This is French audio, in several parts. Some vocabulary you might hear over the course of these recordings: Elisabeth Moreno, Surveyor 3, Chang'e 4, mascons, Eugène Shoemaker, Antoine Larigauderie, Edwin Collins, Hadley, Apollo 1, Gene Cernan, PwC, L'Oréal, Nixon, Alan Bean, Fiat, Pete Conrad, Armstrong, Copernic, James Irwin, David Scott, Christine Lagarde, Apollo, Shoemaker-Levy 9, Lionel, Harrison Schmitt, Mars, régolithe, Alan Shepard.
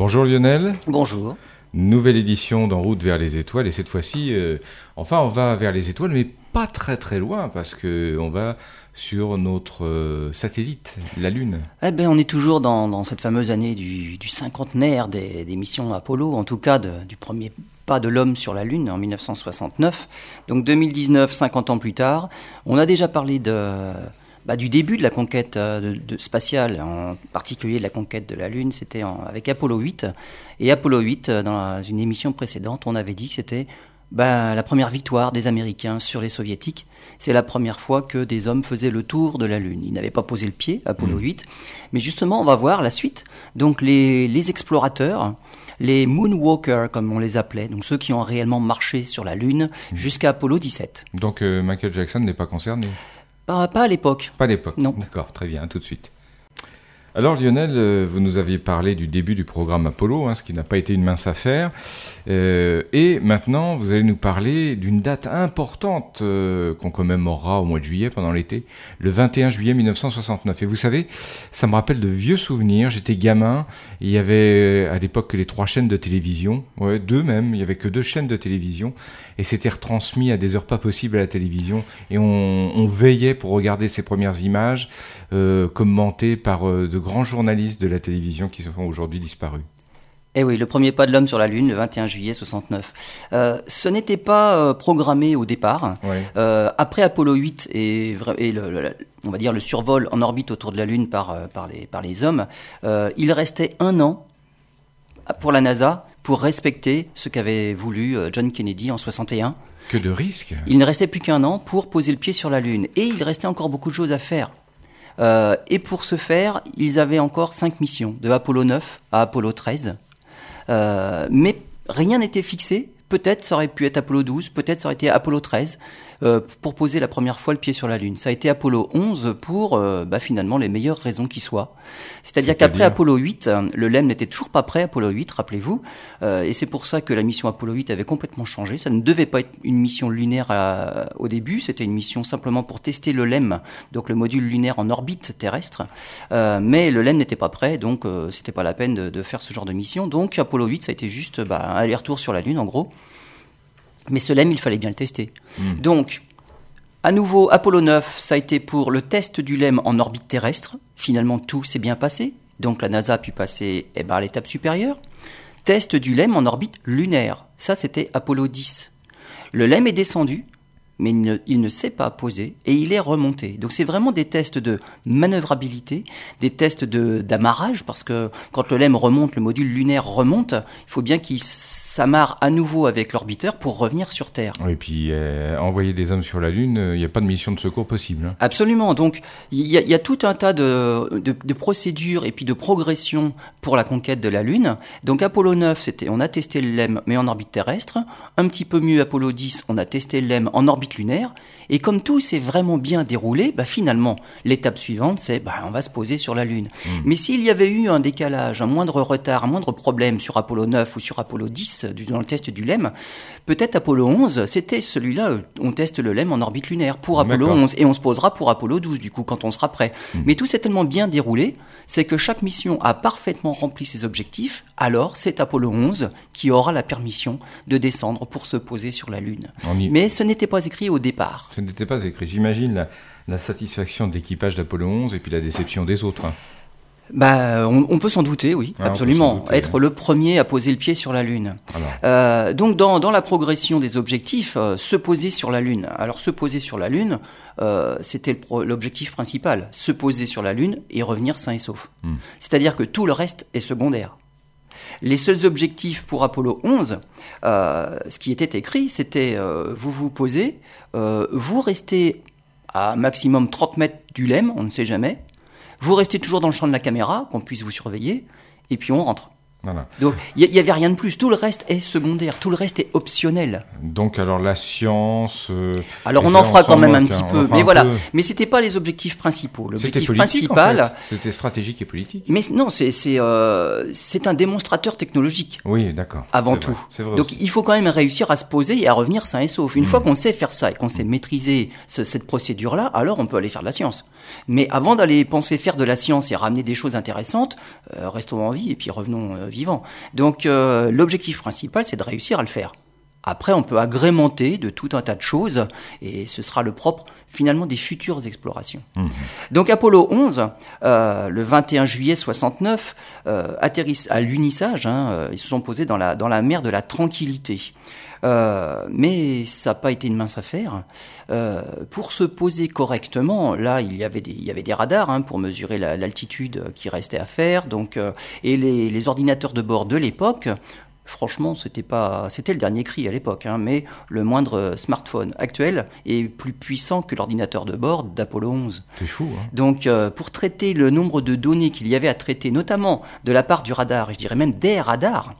Bonjour Lionel. Bonjour. Nouvelle édition d'En route vers les étoiles, et cette fois-ci, on va vers les étoiles, mais pas très très loin, parce qu'on va sur notre satellite, la Lune. Eh ben, on est toujours dans cette fameuse année du cinquantenaire des missions Apollo, en tout cas du premier pas de l'homme sur la Lune en 1969. Donc 2019, 50 ans plus tard, on a déjà parlé du début de la conquête spatiale, en particulier de la conquête de la Lune. C'était avec Apollo 8. Et Apollo 8, dans une émission précédente, on avait dit que c'était la première victoire des Américains sur les Soviétiques. C'est la première fois que des hommes faisaient le tour de la Lune. Ils n'avaient pas posé le pied, Apollo 8. Mais justement, on va voir la suite. Donc les explorateurs, les moonwalkers, comme on les appelait, donc ceux qui ont réellement marché sur la Lune, jusqu'à Apollo 17. Donc Michael Jackson n'est pas concerné ? Pas à l'époque. Pas à l'époque, non. D'accord, très bien, tout de suite. Alors Lionel, vous nous aviez parlé du début du programme Apollo, ce qui n'a pas été une mince affaire. Et maintenant, vous allez nous parler d'une date importante qu'on commémorera au mois de juillet, pendant l'été, le 21 juillet 1969. Et vous savez, ça me rappelle de vieux souvenirs. J'étais gamin, il y avait à l'époque que les 3 chaînes de télévision, deux même, il n'y avait que 2 chaînes de télévision, et c'était retransmis à des heures pas possibles à la télévision. Et on veillait pour regarder ces premières images commentées par de grands journalistes de la télévision qui se sont aujourd'hui disparus. Eh oui, le premier pas de l'homme sur la Lune, le 21 juillet 69. Ce n'était pas programmé au départ. Ouais. Après Apollo 8 et on va dire le survol en orbite autour de la Lune par les hommes, il restait 1 an pour la NASA pour respecter ce qu'avait voulu John Kennedy en 61. Que de risques! Il ne restait plus qu'1 an pour poser le pied sur la Lune. Et il restait encore beaucoup de choses à faire. Et pour ce faire, ils avaient encore 5 missions, de Apollo 9 à Apollo 13. Mais rien n'était fixé. Peut-être ça aurait pu être Apollo 12, peut-être ça aurait été Apollo 13 pour poser la première fois le pied sur la Lune. Ça a été Apollo 11 pour finalement les meilleures raisons qui soient. C'est-à-dire qu'après Apollo 8, le LEM n'était toujours pas prêt, Apollo 8, rappelez-vous. Et c'est pour ça que la mission Apollo 8 avait complètement changé. Ça ne devait pas être une mission lunaire au début. C'était une mission simplement pour tester le LEM, donc le module lunaire en orbite terrestre. Mais le LEM n'était pas prêt, donc c'était pas la peine de faire ce genre de mission. Donc Apollo 8, ça a été juste un aller-retour sur la Lune, en gros. Mais ce LEM, il fallait bien le tester. Donc, à nouveau, Apollo 9, ça a été pour le test du LEM en orbite terrestre. Finalement, tout s'est bien passé. Donc, la NASA a pu passer à l'étape supérieure. Test du LEM en orbite lunaire. Ça, c'était Apollo 10. Le LEM est descendu, mais il ne s'est pas posé et il est remonté. Donc, c'est vraiment des tests de manœuvrabilité, des tests d'amarrage, parce que quand le LEM remonte, le module lunaire remonte, il faut bien qu'il s'amarre à nouveau avec l'orbiteur pour revenir sur Terre. Et puis, envoyer des hommes sur la Lune, il n'y a pas de mission de secours possible. Hein. Absolument. Donc, il y a tout un tas de procédures et puis de progressions pour la conquête de la Lune. Donc, Apollo 9, on a testé le LEM, mais en orbite terrestre. Un petit peu mieux, Apollo 10, on a testé le LEM en orbite lunaire. Et comme tout s'est vraiment bien déroulé, finalement, l'étape suivante, c'est on va se poser sur la Lune. Mais s'il y avait eu un décalage, un moindre retard, un moindre problème sur Apollo 9 ou sur Apollo 10, dans le test du LEM, peut-être Apollo 11, c'était celui-là, on teste le LEM en orbite lunaire pour Apollo 11, et on se posera pour Apollo 12, du coup, quand on sera prêt. Mais tout s'est tellement bien déroulé, c'est que chaque mission a parfaitement rempli ses objectifs, alors c'est Apollo 11 qui aura la permission de descendre pour se poser sur la Lune. Mais ce n'était pas écrit au départ. Ce n'était pas écrit. J'imagine la satisfaction de l'équipage d'Apollo 11 et puis la déception des autres. On peut s'en douter, oui, absolument. Être le premier à poser le pied sur la Lune. Donc, dans la progression des objectifs, se poser sur la Lune. Alors, se poser sur la Lune, c'était l'objectif principal. Se poser sur la Lune et revenir sain et sauf. C'est-à-dire que tout le reste est secondaire. Les seuls objectifs pour Apollo 11, ce qui était écrit, c'était vous vous posez, vous restez à maximum 30 mètres du LEM, on ne sait jamais, vous restez toujours dans le champ de la caméra, qu'on puisse vous surveiller, et puis on rentre. Voilà. Donc il n'y avait rien de plus, tout le reste est secondaire, tout le reste est optionnel. Donc alors la science... alors on en fera quand même un petit peu, mais voilà. Mais ce n'était pas les objectifs principaux. L'objectif principal... En fait. C'était stratégique et politique. Mais non, c'est un démonstrateur technologique. Oui, d'accord. Avant tout. C'est vrai. Donc il faut quand même réussir à se poser et à revenir sain et sauf. Une fois qu'on sait faire ça et qu'on sait maîtriser cette procédure-là, alors on peut aller faire de la science. Mais avant d'aller penser faire de la science et ramener des choses intéressantes, restons en vie et puis revenons... vivant. Donc l'objectif principal, c'est de réussir à le faire. Après, on peut agrémenter de tout un tas de choses, et ce sera le propre, finalement, des futures explorations. Mmh. Donc, Apollo 11, le 21 juillet 69, atterrissent à l'unissage. Ils se sont posés dans la mer de la Tranquillité. Mais ça n'a pas été une mince affaire. Pour se poser correctement, là, il y avait des radars pour mesurer l'altitude qui restait à faire. Donc, et les ordinateurs de bord de l'époque... Franchement, c'était le dernier cri à l'époque, mais le moindre smartphone actuel est plus puissant que l'ordinateur de bord d'Apollo 11. C'est fou, Donc, pour traiter le nombre de données qu'il y avait à traiter, notamment de la part du radar, et je dirais même des radars,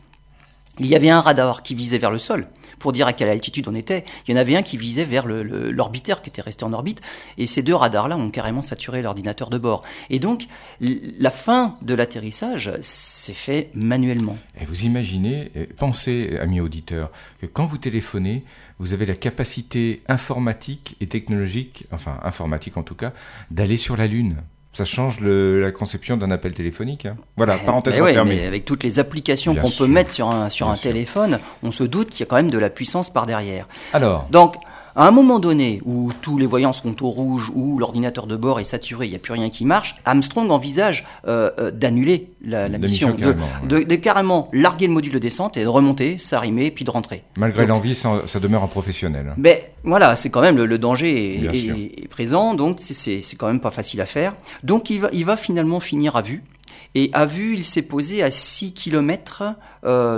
il y avait un radar qui visait vers le sol, pour dire à quelle altitude on était. Il y en avait un qui visait vers l'orbitaire qui était resté en orbite, et ces deux radars-là ont carrément saturé l'ordinateur de bord. Et donc, la fin de l'atterrissage s'est fait manuellement. Et vous imaginez, pensez, amis auditeurs, que quand vous téléphonez, vous avez la capacité informatique et technologique, enfin informatique en tout cas, d'aller sur la Lune. Ça change la conception d'un appel téléphonique. Voilà, parenthèse fermée. Mais avec toutes les applications bien qu'on peut mettre sur un téléphone, on se doute qu'il y a quand même de la puissance par derrière. Alors. Donc, à un moment donné où tous les voyants sont au rouge, où l'ordinateur de bord est saturé, il n'y a plus rien qui marche, Armstrong envisage d'annuler la mission, de carrément larguer le module de descente et de remonter, s'arrimer, puis de rentrer. Malgré l'envie, ça demeure un professionnel. Mais voilà, c'est quand même le danger est présent, donc c'est quand même pas facile à faire. Donc il va finalement finir à vue. Et à vue, il s'est posé à 6 km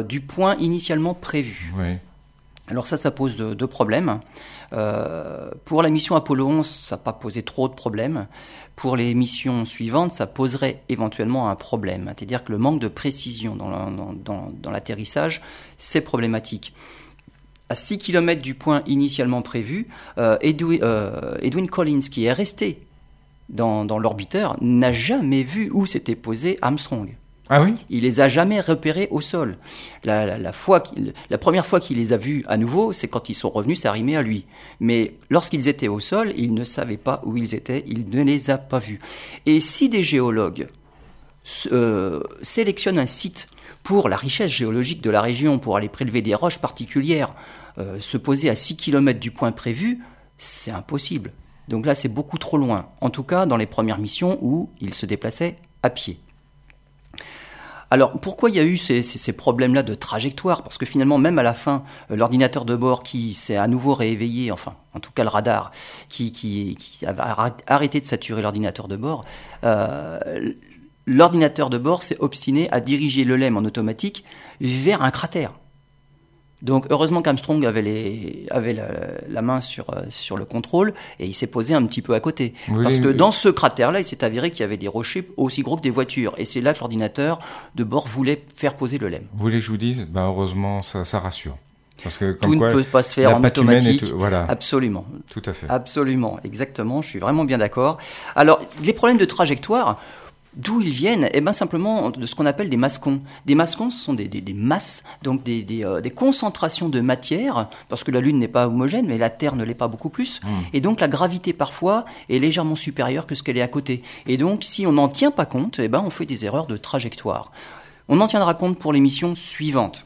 du point initialement prévu. Oui. Alors ça pose deux problèmes. Pour la mission Apollo 11, ça n'a pas posé trop de problèmes. Pour les missions suivantes, ça poserait éventuellement un problème. C'est-à-dire que le manque de précision dans l'atterrissage, c'est problématique. À 6 km du point initialement prévu, Edwin Collins, qui est resté dans l'orbiteur, n'a jamais vu où s'était posé Armstrong. Ah oui ? Il les a jamais repérés au sol. La première fois qu'il les a vus à nouveau, c'est quand ils sont revenus s'arrimer à lui. Mais lorsqu'ils étaient au sol, il ne savait pas où ils étaient, il ne les a pas vus. Et si des géologues sélectionnent un site pour la richesse géologique de la région, pour aller prélever des roches particulières, se poser à 6 km du point prévu, c'est impossible. Donc là, c'est beaucoup trop loin. En tout cas, dans les premières missions où ils se déplaçaient à pied. Alors, pourquoi il y a eu ces problèmes-là de trajectoire ? Parce que finalement, même à la fin, l'ordinateur de bord qui s'est à nouveau rééveillé, enfin, en tout cas le radar, qui a arrêté de saturer l'ordinateur de bord, l'ordinateur de bord s'est obstiné à diriger le LEM en automatique vers un cratère. Donc, heureusement qu'Armstrong avait la main sur le contrôle et il s'est posé un petit peu à côté. Oui, parce que dans ce cratère-là, il s'est avéré qu'il y avait des rochers aussi gros que des voitures. Et c'est là que l'ordinateur de bord voulait faire poser le LEM. Vous voulez que je vous dise ? Heureusement, ça rassure. Parce que comme tout ne peut pas se faire en automatique. Voilà. Absolument. Tout à fait. Absolument, exactement. Je suis vraiment bien d'accord. Alors, les problèmes de trajectoire... D'où ils viennent ? Eh bien, simplement de ce qu'on appelle des mascons. Des mascons, ce sont des masses, donc des concentrations de matière, parce que la Lune n'est pas homogène, mais la Terre ne l'est pas beaucoup plus. Mmh. Et donc, la gravité, parfois, est légèrement supérieure que ce qu'elle est à côté. Et donc, si on n'en tient pas compte, eh ben, on fait des erreurs de trajectoire. On en tiendra compte pour les missions suivantes.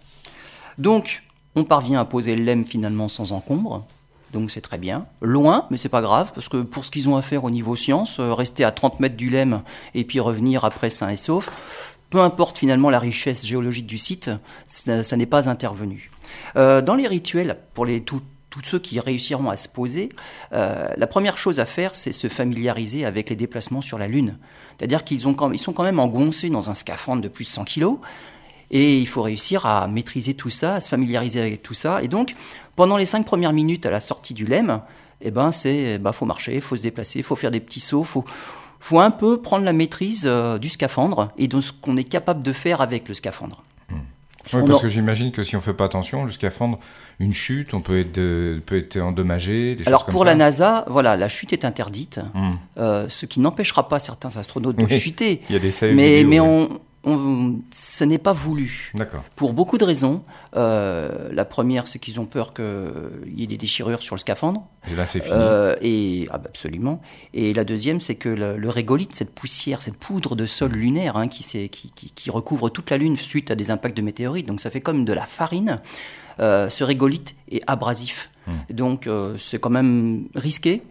Donc, on parvient à poser l'LEM finalement sans encombre. Donc c'est très bien. Loin, mais c'est pas grave, parce que pour ce qu'ils ont à faire au niveau science, rester à 30 mètres du LEM et puis revenir après sain et sauf, peu importe finalement la richesse géologique du site, ça n'est pas intervenu. Dans les rituels, pour tous ceux qui réussiront à se poser, la première chose à faire, c'est se familiariser avec les déplacements sur la Lune. C'est-à-dire qu'ils sont quand même engoncés dans un scaphandre de plus de 100 kilos, et il faut réussir à maîtriser tout ça, à se familiariser avec tout ça. Et donc, pendant les 5 premières minutes à la sortie du LEM, faut marcher, faut se déplacer, faut faire des petits sauts, faut un peu prendre la maîtrise du scaphandre et de ce qu'on est capable de faire avec le scaphandre. Oui, parce que j'imagine que si on ne fait pas attention, le scaphandre, une chute, on peut être endommagé, des choses comme ça. Alors pour la NASA, voilà, la chute est interdite, ce qui n'empêchera pas certains astronautes de chuter. Il y a des mais, vidéos, mais on... ce n'est pas voulu. D'accord. Pour beaucoup de raisons. La première, c'est qu'ils ont peur qu'il y ait des déchirures sur le scaphandre. Et là, c'est fini. Absolument. Et la deuxième, c'est que le régolithe, cette poussière, cette poudre de sol lunaire qui recouvre toute la Lune suite à des impacts de météorites, donc ça fait comme de la farine, ce régolithe est abrasif. Donc, c'est quand même risqué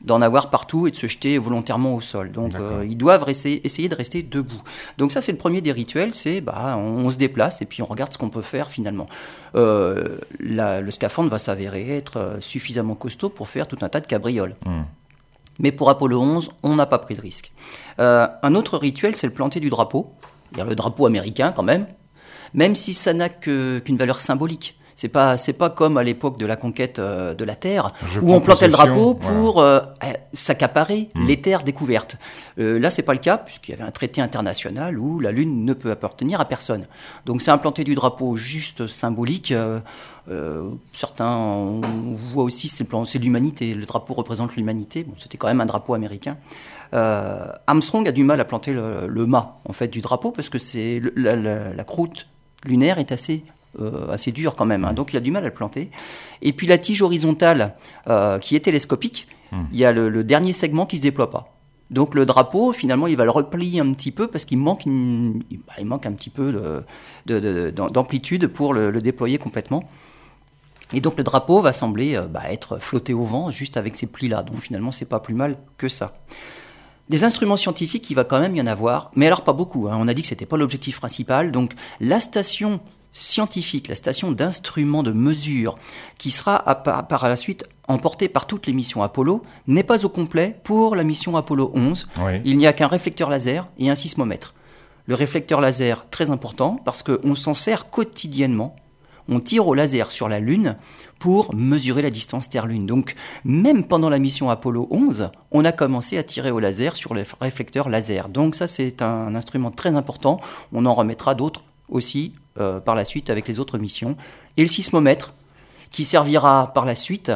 d'en avoir partout et de se jeter volontairement au sol. Donc, ils doivent essayer de rester debout. Donc ça, c'est le premier des rituels, c'est on se déplace et puis on regarde ce qu'on peut faire finalement. Le scaphandre va s'avérer être suffisamment costaud pour faire tout un tas de cabrioles. Mais pour Apollo 11, on n'a pas pris de risque. Un autre rituel, c'est le planter du drapeau, c'est-à-dire le drapeau américain quand même, même si ça n'a qu'une valeur symbolique. C'est pas comme à l'époque de la conquête de la Terre, où on plantait le drapeau pour s'accaparer les terres découvertes. Là, c'est pas le cas, puisqu'il y avait un traité international où la Lune ne peut appartenir à personne. Donc, c'est implanter du drapeau juste symbolique. Certains, on voit aussi, c'est l'humanité. Le drapeau représente l'humanité. Bon, c'était quand même un drapeau américain. Armstrong a du mal à planter le mât en fait du drapeau parce que c'est la croûte lunaire est assez dur quand même, donc il a du mal à le planter. Et puis la tige horizontale qui est télescopique, il y a le dernier segment qui ne se déploie pas. Donc le drapeau, finalement, il va le replier un petit peu parce qu'il manque, il manque un petit peu d'amplitude pour le déployer complètement. Et donc le drapeau va sembler être flotté au vent juste avec ces plis-là. Donc finalement, c'est pas plus mal que ça. Des instruments scientifiques, il va quand même y en avoir, mais alors pas beaucoup. On a dit que c'était pas l'objectif principal. Donc la station scientifique, la station d'instruments de mesure, qui sera par la suite emportée par toutes les missions Apollo, n'est pas au complet pour la mission Apollo 11. Oui. Il n'y a qu'un réflecteur laser et un sismomètre. Le réflecteur laser, très important, parce qu'on s'en sert quotidiennement. On tire au laser sur la Lune pour mesurer la distance Terre-Lune. Donc, même pendant la mission Apollo 11, on a commencé à tirer au laser sur le réflecteur laser. Donc ça, c'est un instrument très important. On en remettra d'autres aussi par la suite avec les autres missions, et le sismomètre qui servira par la suite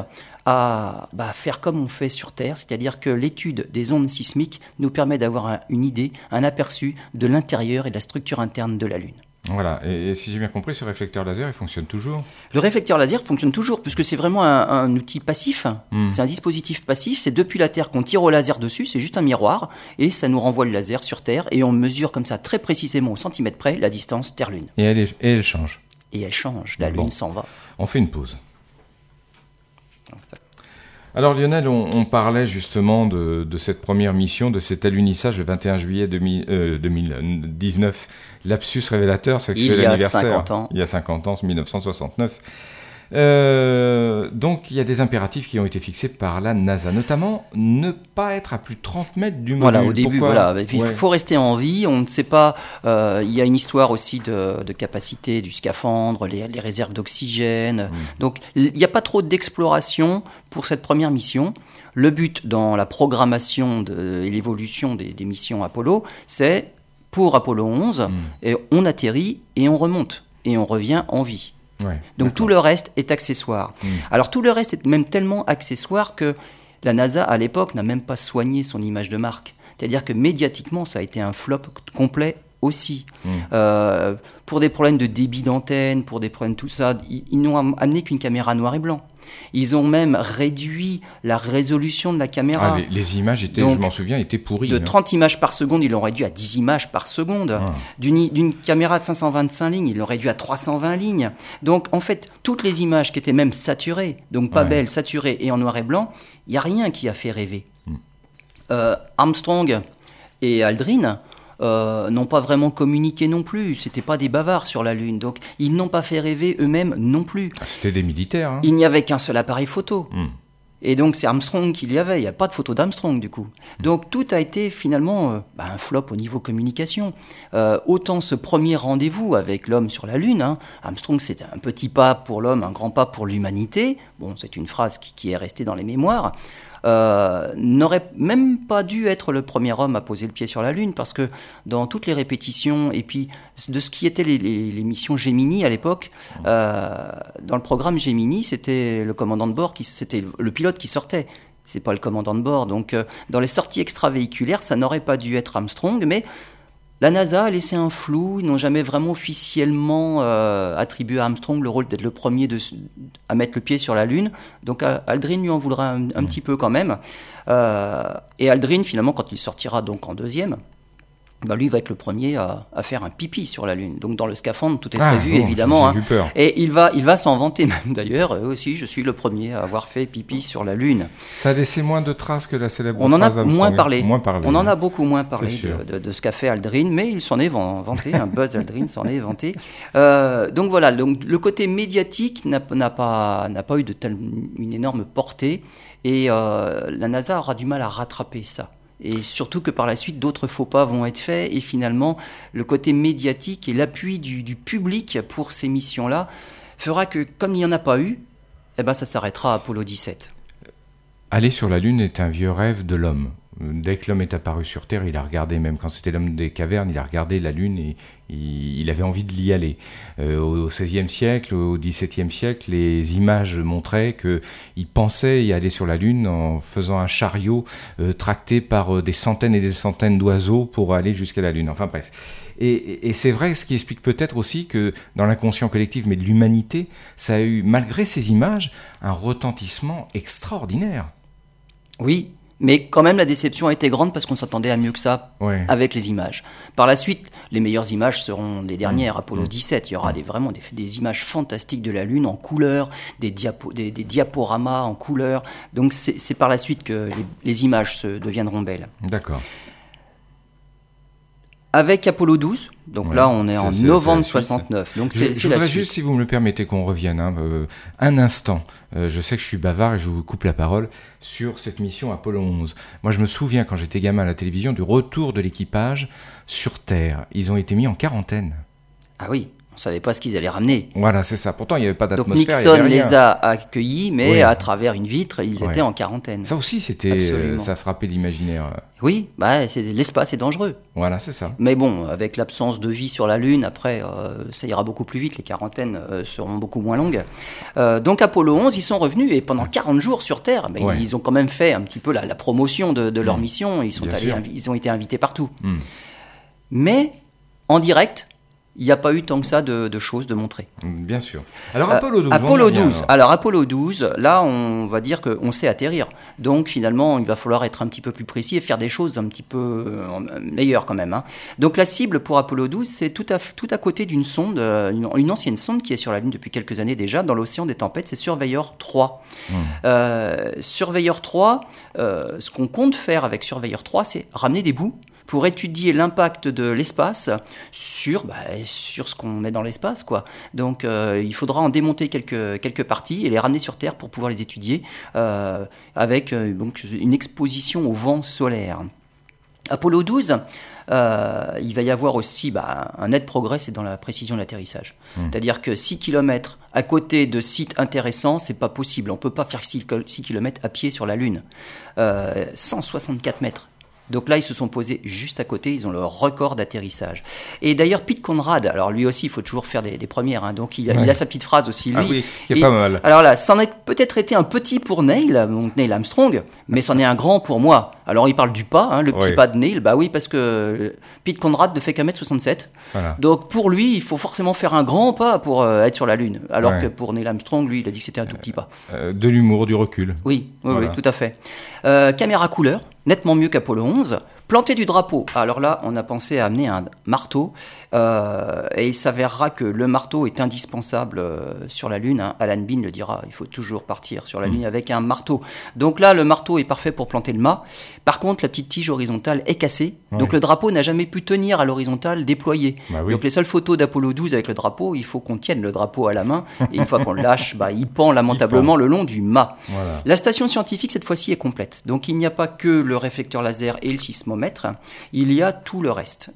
à faire comme on fait sur Terre, c'est-à-dire que l'étude des ondes sismiques nous permet d'avoir une idée, un aperçu de l'intérieur et de la structure interne de la Lune. Voilà, et si j'ai bien compris, ce réflecteur laser, il fonctionne toujours ? Le réflecteur laser fonctionne toujours, puisque c'est vraiment un outil passif, c'est un dispositif passif, c'est depuis la Terre qu'on tire au laser dessus, c'est juste un miroir, et ça nous renvoie le laser sur Terre, et on mesure comme ça très précisément au centimètre près la distance Terre-Lune. Et elle change. Et elle change, la Lune s'en va. On fait une pause. Donc ça. Alors Lionel, on parlait justement de cette première mission, de cet alunissage le 21 juillet 2019, lapsus révélateur, c'est que c'est l'anniversaire. Il y a 50 ans, 1969. Donc il y a des impératifs qui ont été fixés par la NASA, notamment ne pas être à plus de 30 mètres du module. Voilà, au début, il faut rester en vie, on ne sait pas, il y a une histoire aussi de capacité du scaphandre, les réserves d'oxygène, donc il n'y a pas trop d'exploration pour cette première mission. Le but dans la programmation et l'évolution des missions Apollo, c'est pour Apollo 11, et on atterrit et on remonte, et on revient en vie. Ouais, donc tout le reste est accessoire. Alors tout le reste est même tellement accessoire que la NASA à l'époque n'a même pas soigné son image de marque. C'est-à-dire que médiatiquement ça a été un flop complet aussi. Pour des problèmes de débit d'antenne, pour des problèmes de tout ça, ils n'ont amené qu'une caméra noir et blanc. Ils ont même réduit la résolution de la caméra. Les images étaient, donc, je m'en souviens, étaient pourries. De 30 images par seconde, ils l'ont réduit à 10 images par seconde. D'une caméra de 525 lignes, ils l'ont réduit à 320 lignes. Donc, en fait, toutes les images qui étaient même saturées, donc pas belles, saturées et en noir et blanc, il n'y a rien qui a fait rêver. Armstrong et Aldrin n'ont pas vraiment communiqué non plus. C'était pas des bavards sur la Lune, donc ils n'ont pas fait rêver eux-mêmes non plus. C'était des militaires. Il n'y avait qu'un seul appareil photo, et donc c'est Armstrong qu'il y avait. Il n'y a pas de photo d'Armstrong du coup. Donc tout a été finalement un flop au niveau communication. Autant ce premier rendez-vous avec l'homme sur la Lune, Armstrong c'est un petit pas pour l'homme, un grand pas pour l'humanité. Bon, c'est une phrase qui est restée dans les mémoires. N'aurait même pas dû être le premier homme à poser le pied sur la Lune, parce que dans toutes les répétitions et puis de ce qui étaient les missions Gemini à l'époque, dans le programme Gemini, c'était le commandant de bord, c'était le pilote qui sortait, c'est pas le commandant de bord. Donc dans les sorties extravéhiculaires, ça n'aurait pas dû être Armstrong, mais La NASA a laissé un flou, ils n'ont jamais vraiment officiellement attribué à Armstrong le rôle d'être le premier à mettre le pied sur la Lune, donc Aldrin lui en voudra un petit peu quand même, et Aldrin finalement quand il sortira donc en deuxième, ben lui va être le premier à faire un pipi sur la Lune, donc dans le scaphandre tout est prévu évidemment, et il va s'en vanter même d'ailleurs, aussi je suis le premier à avoir fait pipi sur la Lune. Ça a laissé moins de traces que la célèbre phrase d'Armstrong. On en a beaucoup moins parlé de ce qu'a fait Aldrin, mais il s'en est vanté, un buzz Aldrin s'en est vanté, donc voilà, donc, le côté médiatique n'a pas eu une énorme portée, et la NASA aura du mal à rattraper ça. Et surtout que par la suite, d'autres faux pas vont être faits, et finalement, le côté médiatique et l'appui du public pour ces missions-là fera que, comme il n'y en a pas eu, eh ben ça s'arrêtera à Apollo 17. Aller sur la Lune est un vieux rêve de l'homme. Dès que l'homme est apparu sur Terre, il a regardé, même quand c'était l'homme des cavernes, il a regardé la Lune et il avait envie de l'y aller. Au XVIe siècle, au XVIIe siècle, les images montraient qu'ils pensaient y aller sur la Lune en faisant un chariot tracté par des centaines et des centaines d'oiseaux pour aller jusqu'à la Lune. Enfin bref. Et c'est vrai, ce qui explique peut-être aussi que dans l'inconscient collectif, mais de l'humanité, ça a eu, malgré ces images, un retentissement extraordinaire. Oui. Mais quand même, la déception a été grande parce qu'on s'attendait à mieux que ça avec les images. Par la suite, les meilleures images seront les dernières. Apollo 17, il y aura vraiment des images fantastiques de la Lune en couleur, des diaporamas en couleur. Donc c'est par la suite que les images se deviendront belles. D'accord. Avec Apollo 12, donc là on est en novembre 69. Donc je voudrais juste, si vous me le permettez, qu'on revienne un instant. Je sais que je suis bavard et je vous coupe la parole sur cette mission Apollo 11. Moi je me souviens quand j'étais gamin à la télévision du retour de l'équipage sur Terre. Ils ont été mis en quarantaine. Ah oui, on ne savait pas ce qu'ils allaient ramener. Voilà, c'est ça. Pourtant il n'y avait pas d'atmosphère. Donc Nixon les a accueillis, mais à travers une vitre, ils étaient en quarantaine. Ça aussi, ça frappait l'imaginaire. Oui, l'espace est dangereux. Voilà, c'est ça. Mais bon, avec l'absence de vie sur la Lune, après, ça ira beaucoup plus vite, les quarantaines seront beaucoup moins longues. Donc Apollo 11, ils sont revenus, et pendant 40 jours sur Terre, ils ont quand même fait un petit peu la promotion de leur mission, ils ont été invités partout. Mais, en direct, il n'y a pas eu tant que ça de choses de montrer. Bien sûr. Alors Apollo 12, là on va dire qu'on sait atterrir. Donc finalement il va falloir être un petit peu plus précis et faire des choses un petit peu meilleures quand même. Donc la cible pour Apollo 12, c'est tout à côté d'une sonde, une ancienne sonde qui est sur la Lune depuis quelques années déjà, dans l'océan des tempêtes, c'est Surveyor 3. Surveyor 3, ce qu'on compte faire avec Surveyor 3, c'est ramener des bouts pour étudier l'impact de l'espace sur ce qu'on met dans l'espace, quoi. Donc, il faudra en démonter quelques parties et les ramener sur Terre pour pouvoir les étudier avec une exposition au vent solaire. Apollo 12, il va y avoir aussi un net progrès, c'est dans la précision de l'atterrissage. C'est-à-dire que 6 km à côté de sites intéressants, c'est pas possible. On peut pas faire 6 km à pied sur la Lune. 164 mètres. Donc là, ils se sont posés juste à côté, ils ont leur record d'atterrissage. Et d'ailleurs, Pete Conrad, alors lui aussi, il faut toujours faire des premières, donc il a sa petite phrase aussi, lui. Ah oui, qui est pas mal. Alors là, ça en a peut-être été un petit pour Neil Armstrong, mais c'en est un grand pour moi. Alors il parle du pas, le petit pas de Neil, oui, parce que Pete Conrad ne fait qu'à 1m67. Voilà. Donc pour lui, il faut forcément faire un grand pas pour être sur la Lune, alors que pour Neil Armstrong, lui, il a dit que c'était un tout petit pas. De l'humour, du recul. Oui, tout à fait. Caméra couleur, nettement mieux qu'Apollo 11. Planter du drapeau. Alors là, on a pensé à amener un marteau, et il s'avérera que le marteau est indispensable sur la Lune. Alan Bean le dira, il faut toujours partir sur la Lune avec un marteau. Donc là, le marteau est parfait pour planter le mât. Par contre, la petite tige horizontale est cassée, donc le drapeau n'a jamais pu tenir à l'horizontale déployée. Donc les seules photos d'Apollo 12 avec le drapeau, il faut qu'on tienne le drapeau à la main, et une fois qu'on le lâche, il pend lamentablement le long du mât. Voilà. La station scientifique, cette fois-ci, est complète. Donc il n'y a pas que le réflecteur laser et le sismomètre. Il y a tout le reste.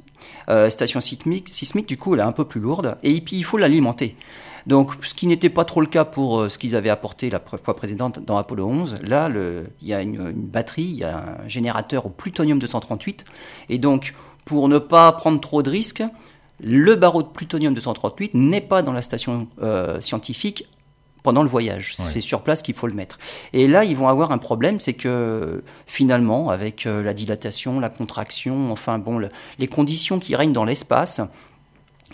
Station sismique, du coup, elle est un peu plus lourde, et puis il faut l'alimenter. Donc, ce qui n'était pas trop le cas pour ce qu'ils avaient apporté la fois précédente dans Apollo 11, là, il y a une batterie, il y a un générateur au plutonium-238, et donc, pour ne pas prendre trop de risques, le barreau de plutonium-238 n'est pas dans la station scientifique pendant le voyage. Ouais. C'est sur place qu'il faut le mettre. Et là, ils vont avoir un problème, c'est que finalement, avec la dilatation, la contraction, enfin bon, les conditions qui règnent dans l'espace,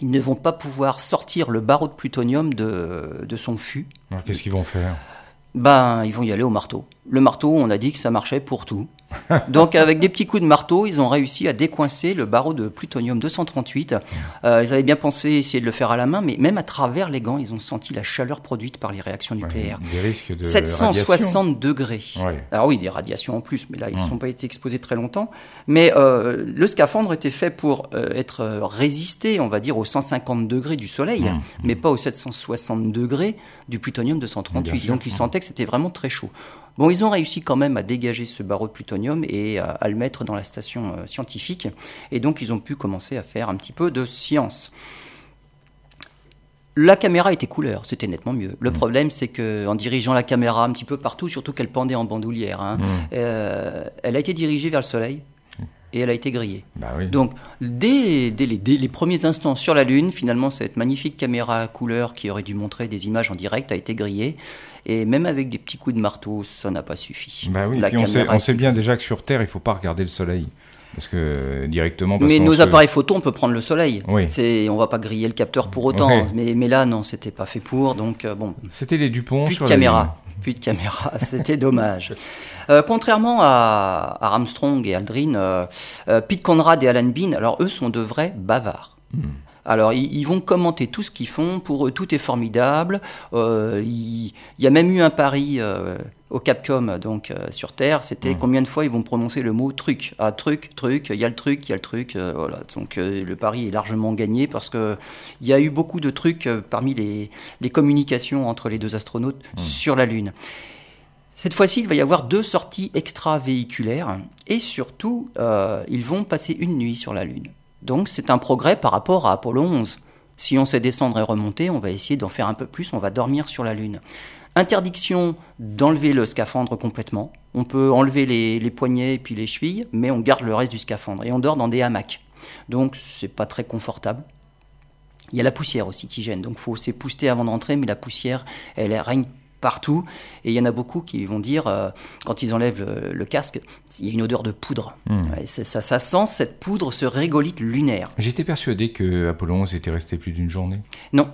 ils ne vont pas pouvoir sortir le barreau de plutonium de son fût. Alors, qu'est-ce qu'ils vont faire ? Ben, ils vont y aller au marteau. Le marteau, on a dit que ça marchait pour tout. Donc, avec des petits coups de marteau, ils ont réussi à décoincer le barreau de plutonium 238. Ils avaient bien pensé essayer de le faire à la main, mais même à travers les gants, ils ont senti la chaleur produite par les réactions nucléaires. Ouais, des risques de 760 degrés. Ouais. Alors oui, des radiations en plus, mais là, ils ne sont pas été exposés très longtemps. Mais le scaphandre était fait pour être résisté, on va dire, aux 150 degrés du soleil, mais pas aux 760 degrés du plutonium 238. Donc, ils sentaient que c'était vraiment très chaud. Bon, ils ont réussi quand même à dégager ce barreau de plutonium et à le mettre dans la station scientifique. Et donc, ils ont pu commencer à faire un petit peu de science. La caméra était couleur, c'était nettement mieux. Le problème, c'est qu'en dirigeant la caméra un petit peu partout, surtout qu'elle pendait en bandoulière, elle a été dirigée vers le soleil. Et elle a été grillée. Bah oui. Donc, dès les premiers instants sur la Lune, finalement, cette magnifique caméra à couleur qui aurait dû montrer des images en direct a été grillée. Et même avec des petits coups de marteau, ça n'a pas suffi. Bah oui, on sait bien déjà que sur Terre, il ne faut pas regarder le Soleil. Parce que directement... Parce mais nos appareils photo, on peut prendre le soleil. Oui. On ne va pas griller le capteur pour autant. Okay. Mais là, non, ce n'était pas fait pour. Donc, bon. C'était les Dupont sur la caméra. Plus de caméra, c'était dommage. Contrairement à Armstrong et Aldrin, Pete Conrad et Alan Bean, alors eux sont de vrais bavards. Alors, ils vont commenter tout ce qu'ils font. Pour eux, tout est formidable. Il y a même eu un pari... au Capcom, donc sur Terre, c'était combien de fois ils vont prononcer le mot truc. Ah, truc, il y a le truc, voilà. Donc le pari est largement gagné parce qu'il y a eu beaucoup de trucs parmi les communications entre les deux astronautes sur la Lune. Cette fois-ci, il va y avoir 2 sorties extravéhiculaires et surtout, ils vont passer une nuit sur la Lune. Donc c'est un progrès par rapport à Apollo 11. Si on sait descendre et remonter, on va essayer d'en faire un peu plus, on va dormir sur la Lune. Interdiction d'enlever le scaphandre complètement. On peut enlever les poignets et puis les chevilles, mais on garde le reste du scaphandre. Et on dort dans des hamacs. Donc, c'est pas très confortable. Il y a la poussière aussi qui gêne. Donc, il faut s'épousseter avant d'entrer, mais la poussière, elle règne partout. Et il y en a beaucoup qui vont dire, quand ils enlèvent le casque, il y a une odeur de poudre. Ouais, ça sent cette poudre, ce régolithe lunaire. J'étais persuadé que Apollo 11 était resté plus d'une journée. Non.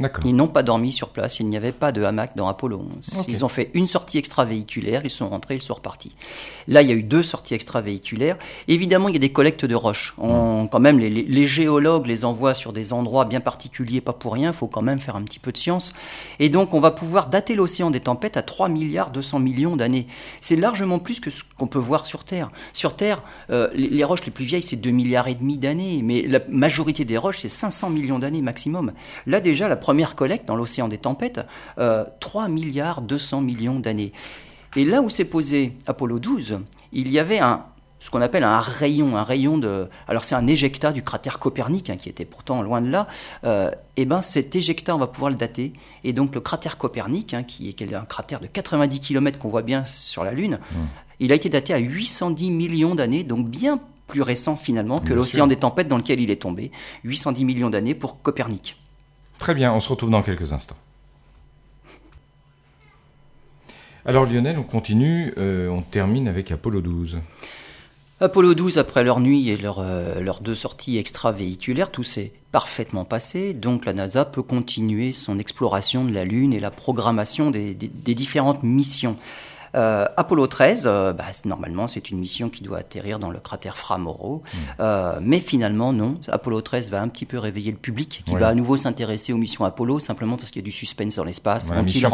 D'accord. Ils n'ont pas dormi sur place, il n'y avait pas de hamac dans Apollo 11. Okay. Ils ont fait une sortie extravéhiculaire, ils sont rentrés, ils sont repartis. Là, il y a eu 2 sorties extravéhiculaires. Évidemment, il y a des collectes de roches. Quand même, les géologues les envoient sur des endroits bien particuliers, pas pour rien, il faut quand même faire un petit peu de science. Et donc, on va pouvoir dater l'océan des tempêtes à 3,2 milliards d'années. C'est largement plus que ce qu'on peut voir sur Terre. Sur Terre, les roches les plus vieilles, c'est 2,5 milliards d'années, mais la majorité des roches, c'est 500 millions d'années maximum. Là, déjà, la première collecte dans l'océan des tempêtes, 3,2 milliards d'années. Et là où s'est posé Apollo 12, il y avait ce qu'on appelle un rayon de... Alors c'est un éjecta du cratère Copernic, qui était pourtant loin de là. Cet éjecta, on va pouvoir le dater. Et donc le cratère Copernic, qui est un cratère de 90 km qu'on voit bien sur la Lune, il a été daté à 810 millions d'années, donc bien plus récent finalement que l'océan des tempêtes dans lequel il est tombé. 810 millions d'années pour Copernic. Très bien, on se retrouve dans quelques instants. Alors Lionel, on continue, on termine avec Apollo 12. Apollo 12, après leur nuit et leurs 2 sorties extravéhiculaires, tout s'est parfaitement passé. Donc la NASA peut continuer son exploration de la Lune et la programmation des différentes missions. Apollo 13, normalement, c'est une mission qui doit atterrir dans le cratère Fra Mauro. Mais finalement, non. Apollo 13 va un petit peu réveiller le public qui va à nouveau s'intéresser aux missions Apollo, simplement parce qu'il y a du suspense dans l'espace. Vont-ils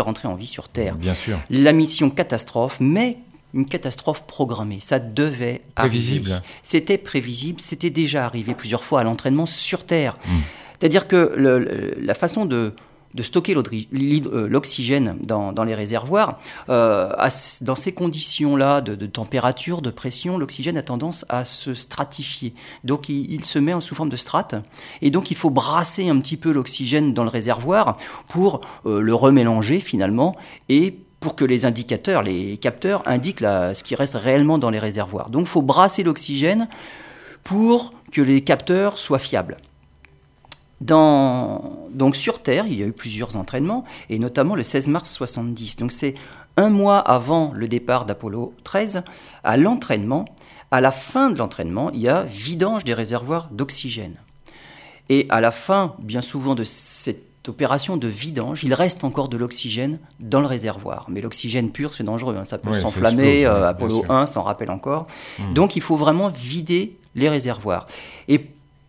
rentrer en vie sur Terre ? Bien sûr. La mission catastrophe, mais une catastrophe programmée. Ça devait arriver. C'était prévisible. C'était déjà arrivé plusieurs fois à l'entraînement sur Terre. C'est-à-dire que la façon de stocker l'oxygène dans les réservoirs, dans ces conditions-là de température, de pression, l'oxygène a tendance à se stratifier. Donc il se met sous forme de strates, et donc il faut brasser un petit peu l'oxygène dans le réservoir pour le remélanger finalement, et pour que les indicateurs, les capteurs, indiquent ce qui reste réellement dans les réservoirs. Donc il faut brasser l'oxygène pour que les capteurs soient fiables. Donc sur Terre, il y a eu plusieurs entraînements, et notamment le 16 mars 70. Donc c'est un mois avant le départ d'Apollo 13, à l'entraînement, à la fin de l'entraînement, il y a vidange des réservoirs d'oxygène. Et à la fin, bien souvent, de cette opération de vidange, il reste encore de l'oxygène dans le réservoir. Mais l'oxygène pur, c'est dangereux, hein. Ça peut s'enflammer, Apollo 1 s'en rappelle encore. Donc il faut vraiment vider les réservoirs. Et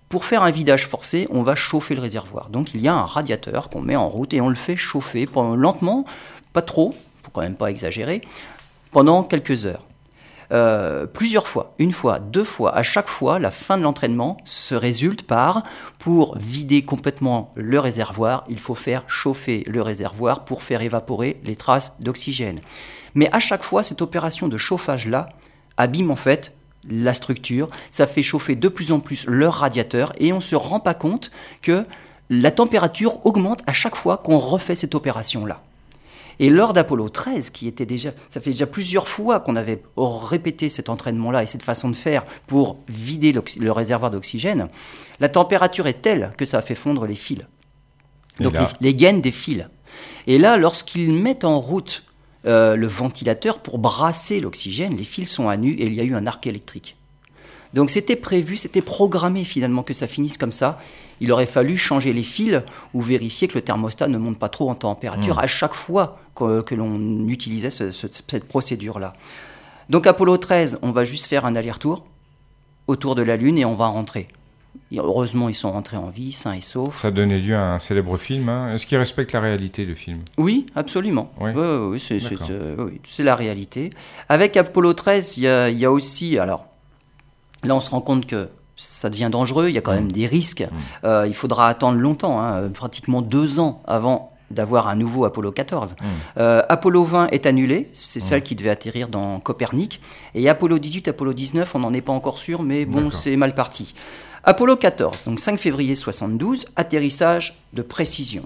pour faire un vidage forcé, on va chauffer le réservoir. Donc il y a un radiateur qu'on met en route et on le fait chauffer lentement, pas trop, il ne faut quand même pas exagérer, pendant quelques heures. Plusieurs fois, une fois, deux fois, à chaque fois, la fin de l'entraînement se résulte par, pour vider complètement le réservoir, il faut faire chauffer le réservoir pour faire évaporer les traces d'oxygène. Mais à chaque fois, cette opération de chauffage-là abîme en fait la structure, ça fait chauffer de plus en plus leur radiateur et on ne se rend pas compte que la température augmente à chaque fois qu'on refait cette opération-là. Et lors d'Apollo 13, qui était déjà, ça fait déjà plusieurs fois qu'on avait répété cet entraînement-là et cette façon de faire pour vider le réservoir d'oxygène, la température est telle que ça a fait fondre les fils, donc les gaines des fils. Et là, lorsqu'ils mettent en route le ventilateur pour brasser l'oxygène, les fils sont à nu et il y a eu un arc électrique. Donc c'était prévu, c'était programmé finalement que ça finisse comme ça. Il aurait fallu changer les fils ou vérifier que le thermostat ne monte pas trop en température à chaque fois que l'on utilisait cette procédure-là. Donc Apollo 13, on va juste faire un aller-retour autour de la Lune et on va rentrer. Et heureusement, ils sont rentrés en vie, sains et saufs. Ça donnait lieu à un célèbre film. Hein. Est-ce qu'il respecte la réalité, le film ? Oui, absolument. Oui, oui, oui, c'est la réalité. Avec Apollo 13, il y a aussi... Alors, là, on se rend compte que ça devient dangereux, il y a quand même des risques. Il faudra attendre longtemps, pratiquement 2 ans avant d'avoir un nouveau Apollo 14. Apollo 20 est annulé, c'est celle qui devait atterrir dans Copernic. Et Apollo 18, Apollo 19, on n'en est pas encore sûr, mais bon, c'est mal parti. Apollo 14, donc 5 février 72, atterrissage de précision.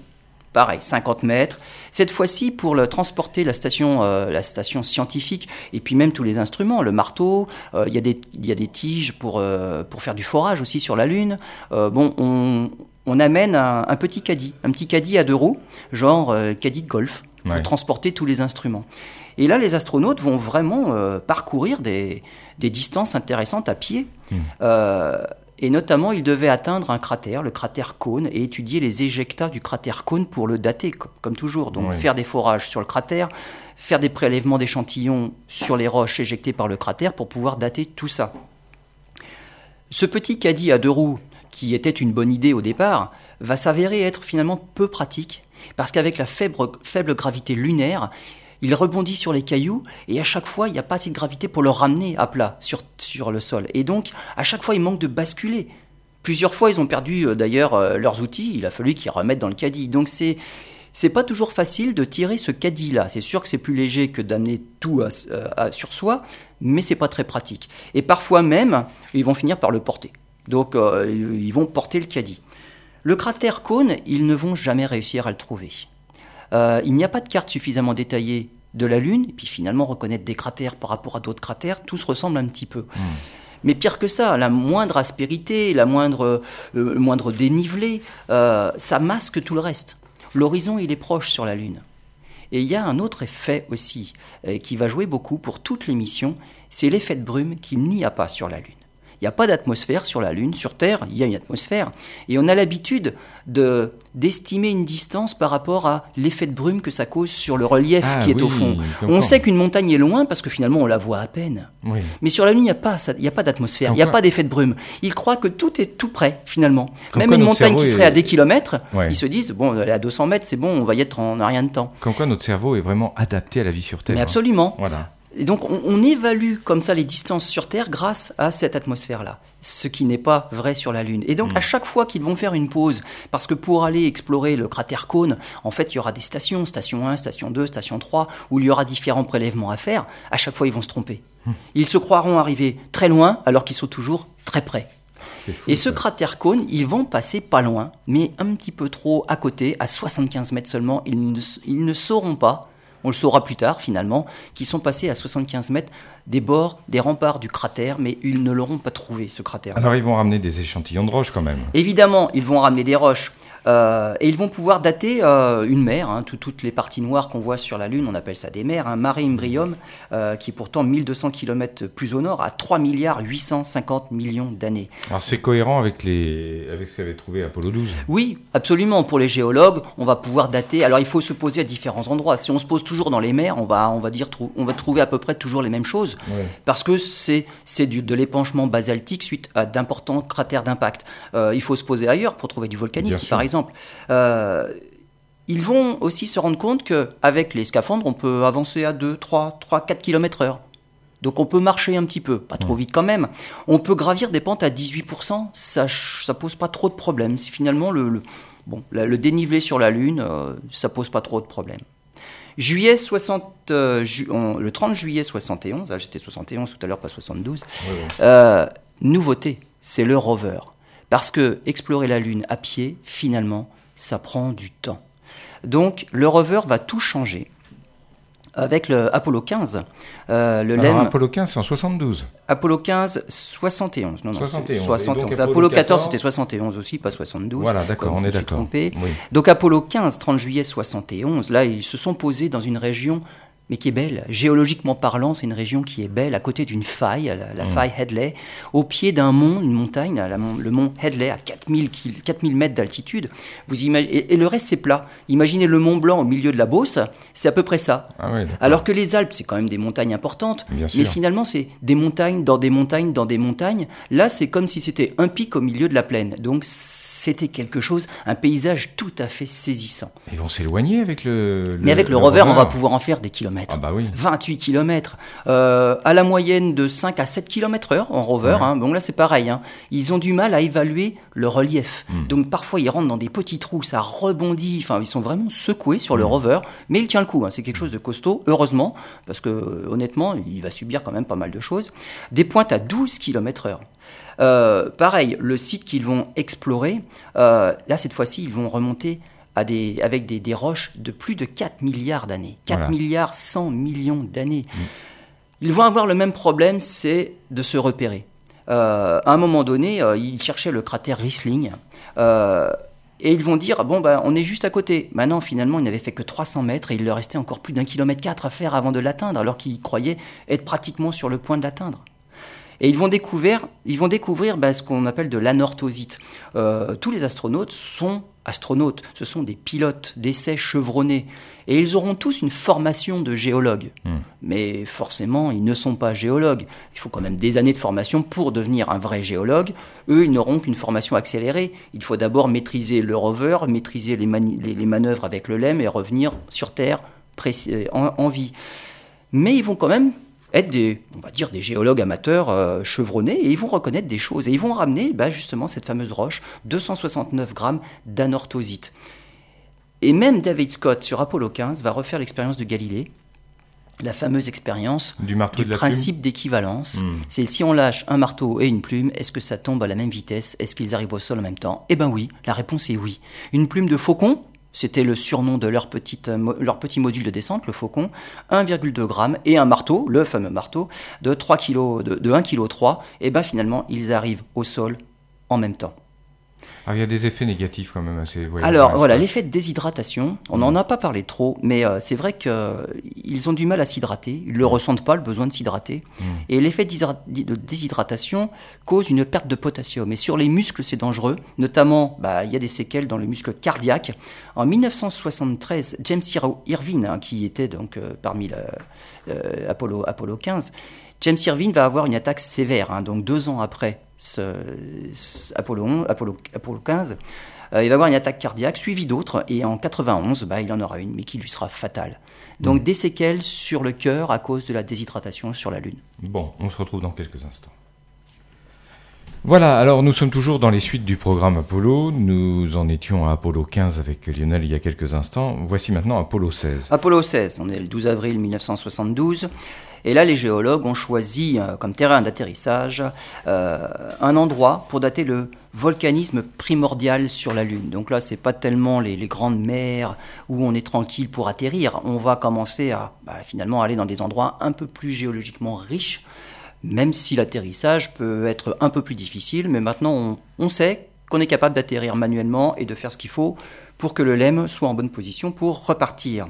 Pareil, 50 mètres. Cette fois-ci, pour transporter la station scientifique et puis même tous les instruments, le marteau, il y a des tiges pour faire du forage aussi sur la Lune. On amène un petit caddie, à 2 roues, genre caddie de golf, pour transporter tous les instruments. Et là, les astronautes vont vraiment parcourir des distances intéressantes à pied. Et notamment, ils devaient atteindre un cratère, le cratère Cone, et étudier les éjecta du cratère Cone pour le dater, comme toujours. Donc, faire des forages sur le cratère, faire des prélèvements d'échantillons sur les roches éjectées par le cratère pour pouvoir dater tout ça. Ce petit caddie à 2 roues, qui était une bonne idée au départ, va s'avérer être finalement peu pratique, parce qu'avec la faible gravité lunaire, il rebondit sur les cailloux et à chaque fois, il n'y a pas assez de gravité pour le ramener à plat sur le sol. Et donc, à chaque fois, il manque de basculer. Plusieurs fois, ils ont perdu d'ailleurs leurs outils. Il a fallu qu'ils remettent dans le caddie. Donc, c'est pas toujours facile de tirer ce caddie-là. C'est sûr que c'est plus léger que d'amener tout sur soi, mais c'est pas très pratique. Et parfois même, ils vont finir par le porter. Donc, ils vont porter le caddie. Le cratère Cone, ils ne vont jamais réussir à le trouver. Il n'y a pas de carte suffisamment détaillée de la Lune, et puis finalement reconnaître des cratères par rapport à d'autres cratères, tout se ressemble un petit peu. Mais pire que ça, la moindre aspérité, le moindre dénivelé, ça masque tout le reste. L'horizon, il est proche sur la Lune. Et il y a un autre effet aussi, qui va jouer beaucoup pour toutes les missions, c'est l'effet de brume qu'il n'y a pas sur la Lune. Il n'y a pas d'atmosphère sur la Lune. Sur Terre, il y a une atmosphère. Et on a l'habitude d'estimer une distance par rapport à l'effet de brume que ça cause sur le relief qui est au fond. On sait qu'une montagne est loin parce que finalement, on la voit à peine. Oui. Mais sur la Lune, il n'y a pas d'atmosphère, il n'y a pas d'effet de brume. Ils croient que tout est tout près, finalement. Même une montagne qui serait à des kilomètres, ils se disent, bon, elle est à 200 mètres, c'est bon, on va y être en rien de temps. Comme quoi, notre cerveau est vraiment adapté à la vie sur Terre. Mais absolument. Voilà. Et donc, on évalue comme ça les distances sur Terre grâce à cette atmosphère-là, ce qui n'est pas vrai sur la Lune. Et donc, à chaque fois qu'ils vont faire une pause, parce que pour aller explorer le cratère Cone, en fait, il y aura des stations, station 1, station 2, station 3, où il y aura différents prélèvements à faire. À chaque fois, ils vont se tromper. Ils se croiront arrivés très loin, alors qu'ils sont toujours très près. C'est fou, et ce cratère Cone, ils vont passer pas loin, mais un petit peu trop à côté, à 75 mètres seulement. Ils ne sauront pas, on le saura plus tard finalement, qu'ils sont passés à 75 mètres des bords, des remparts du cratère, mais ils ne l'auront pas trouvé, ce cratère. Alors ils vont ramener des échantillons de roches quand même. Évidemment, ils vont ramener des roches. Et ils vont pouvoir dater une mer, hein, toutes les parties noires qu'on voit sur la Lune, on appelle ça des mers, hein, Mare Imbrium, qui est pourtant 1200 km plus au nord, à 3 850 millions d'années. Alors c'est cohérent avec ce qu'avait trouvé Apollo 12 ? Oui, absolument. Pour les géologues, on va pouvoir dater. Alors il faut se poser à différents endroits. Si on se pose toujours dans les mers, on va trouver à peu près toujours les mêmes choses, ouais. Parce que c'est de l'épanchement basaltique suite à d'importants cratères d'impact. Il faut se poser ailleurs pour trouver du volcanisme, par exemple. Ils vont aussi se rendre compte qu'avec les scaphandres, on peut avancer à 4 km/h. Donc on peut marcher un petit peu, pas trop vite quand même. On peut gravir des pentes à 18%, ça pose pas trop de problèmes. C'est finalement le dénivelé sur la Lune, ça pose pas trop de problèmes. Le 30 juillet 71, j'étais 71 tout à l'heure, pas 72, nouveauté, c'est le rover. Parce que explorer la Lune à pied, finalement, ça prend du temps. Donc le rover va tout changer. Avec l'Apollo 15, le LEM... Alors, Apollo 15, c'est en 72. Apollo 15, 71. Non, 71. 71. Donc, Apollo 14, c'était 71 aussi, pas 72. Voilà, d'accord, on est d'accord. Oui. Donc, Apollo 15, 30 juillet 71, là, ils se sont posés dans une région, mais qui est belle. Géologiquement parlant, c'est une région qui est belle, à côté d'une faille, la faille Hadley, au pied d'un mont, une montagne, le mont Hadley, à 4000 mètres d'altitude. Et le reste, c'est plat. Imaginez le Mont Blanc au milieu de la Beauce, c'est à peu près ça. Ah oui, alors que les Alpes, c'est quand même des montagnes importantes, mais finalement, c'est des montagnes dans des montagnes dans des montagnes. Là, c'est comme si c'était un pic au milieu de la plaine. Donc, c'était quelque chose, un paysage tout à fait saisissant. Ils vont s'éloigner avec le rover, on va pouvoir en faire des kilomètres. Ah bah oui. 28 kilomètres, à la moyenne de 5 à 7 km/h en rover. Ouais. Hein. Donc là, c'est pareil. Hein. Ils ont du mal à évaluer le relief. Donc parfois, ils rentrent dans des petits trous, ça rebondit. Enfin, ils sont vraiment secoués sur le rover. Mais il tient le coup. Hein. C'est quelque chose de costaud, heureusement, parce que honnêtement, il va subir quand même pas mal de choses. Des pointes à 12 km/h. Pareil, le site qu'ils vont explorer, là cette fois-ci ils vont remonter avec des roches de plus de 4 milliards d'années, 4,1 milliards d'années. Ils vont avoir le même problème, c'est de se repérer. À un moment donné, ils cherchaient le cratère Riesling, et ils vont dire, on est juste à côté. Maintenant, finalement, ils n'avaient fait que 300 mètres et il leur restait encore plus d'1,4 km à faire avant de l'atteindre, alors qu'ils croyaient être pratiquement sur le point de l'atteindre. Et ils vont découvrir ce qu'on appelle de l'anorthosite. Tous les astronautes sont astronautes, ce sont des pilotes d'essais chevronnés. Et ils auront tous une formation de géologue. Mais forcément, ils ne sont pas géologues. Il faut quand même des années de formation pour devenir un vrai géologue. Eux, ils n'auront qu'une formation accélérée. Il faut d'abord maîtriser le rover, maîtriser les manœuvres avec le LEM et revenir sur Terre en vie. Mais ils vont quand même être des géologues amateurs chevronnés, et ils vont reconnaître des choses. Et ils vont ramener justement cette fameuse roche, 269 grammes d'anorthosite. Et même David Scott, sur Apollo 15, va refaire l'expérience de Galilée, la fameuse expérience du principe d'équivalence. C'est si on lâche un marteau et une plume, est-ce que ça tombe à la même vitesse? Est-ce qu'ils arrivent au sol en même temps? Eh bien oui, la réponse est oui. Une plume de faucon, c'était le surnom de leur petit module de descente, le Faucon, 1,2 g, et un marteau, le fameux marteau, de 1,3 kg, et bien finalement, ils arrivent au sol en même temps. Alors, il y a des effets négatifs quand même assez... Alors voilà, l'effet de déshydratation, on n'en a pas parlé trop, mais c'est vrai qu'ils ont du mal à s'hydrater, ils ne ressentent pas le besoin de s'hydrater, et l'effet de déshydratation cause une perte de potassium, et sur les muscles c'est dangereux, notamment il y a des séquelles dans le muscle cardiaque. En 1973, James Irwin, qui était donc parmi Apollo 15, James Irwin va avoir une attaque sévère, donc 2 ans après Apollo 15, il va avoir une attaque cardiaque suivie d'autres, et en 91, il en aura une, mais qui lui sera fatale. Donc des séquelles sur le cœur à cause de la déshydratation sur la Lune. Bon, on se retrouve dans quelques instants. Voilà, alors nous sommes toujours dans les suites du programme Apollo. Nous en étions à Apollo 15 avec Lionel il y a quelques instants. Voici maintenant Apollo 16. Apollo 16, on est le 12 avril 1972. Et là, les géologues ont choisi comme terrain d'atterrissage un endroit pour dater le volcanisme primordial sur la Lune. Donc là, ce n'est pas tellement les grandes mers où on est tranquille pour atterrir. On va commencer à finalement aller dans des endroits un peu plus géologiquement riches, même si l'atterrissage peut être un peu plus difficile. Mais maintenant, on sait qu'on est capable d'atterrir manuellement et de faire ce qu'il faut pour que le LEM soit en bonne position pour repartir.